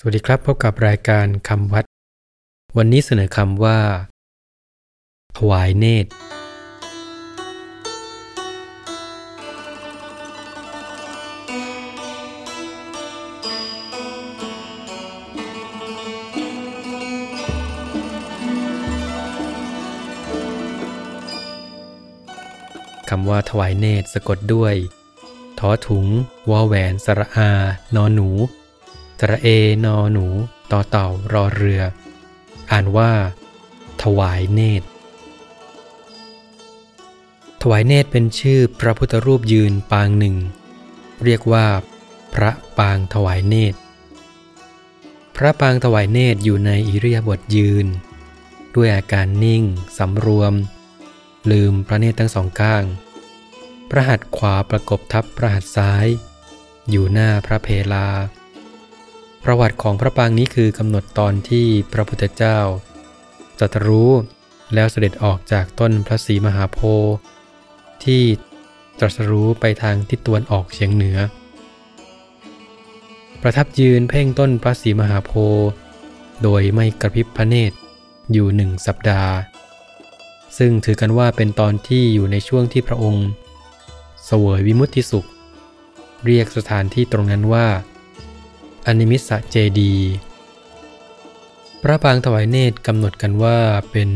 สวัสดีครับพบกับรายการคำวัดวันนี้เสนอคำว่าถวายเนตรคำว่าถวายเนตรสะกดด้วยถอถุงวอแหวนสระอานอหนูสระเอนอหนูต่อเต่ารอเรืออ่านว่าถวายเนตรถวายเนตรเป็นชื่อพระพุทธรูปยืนปางหนึ่งเรียกว่าพระปางถวายเนตรพระปางถวายเนตรอยู่ในอิริยาบถยืนด้วยอาการนิ่งสำรวมลืมพระเนตรทั้งสองข้างพระหัตถ์ขวาประกบทับพระหัตถ์ซ้ายอยู่หน้าพระเพลาประวัติของพระปางนี้คือกำหนดตอนที่พระพุทธเจ้าตรัสรู้แล้วเสด็จออกจากต้นพระศรีมหาโพธิ์ที่ตรัสรู้ไปทางทิศตะวันออกเฉียงเหนือประทับยืนเพ่งต้นพระศรีมหาโพธิ์โดยไม่กระพริบพระเนตรอยู่หนึ่งสัปดาห์ซึ่งถือกันว่าเป็นตอนที่อยู่ในช่วงที่พระองค์เสวยวิมุตติสุขเรียกสถานที่ตรงนั้นว่าอนิมิสเจดีย์พระปางถวายเนตรกำหนดกันว่าเป็น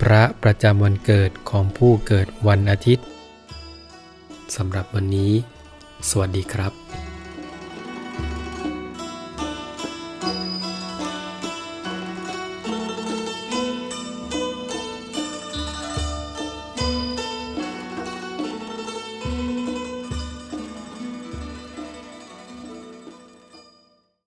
พระประจำวันเกิดของผู้เกิดวันอาทิตย์สำหรับวันนี้สวัสดีครับ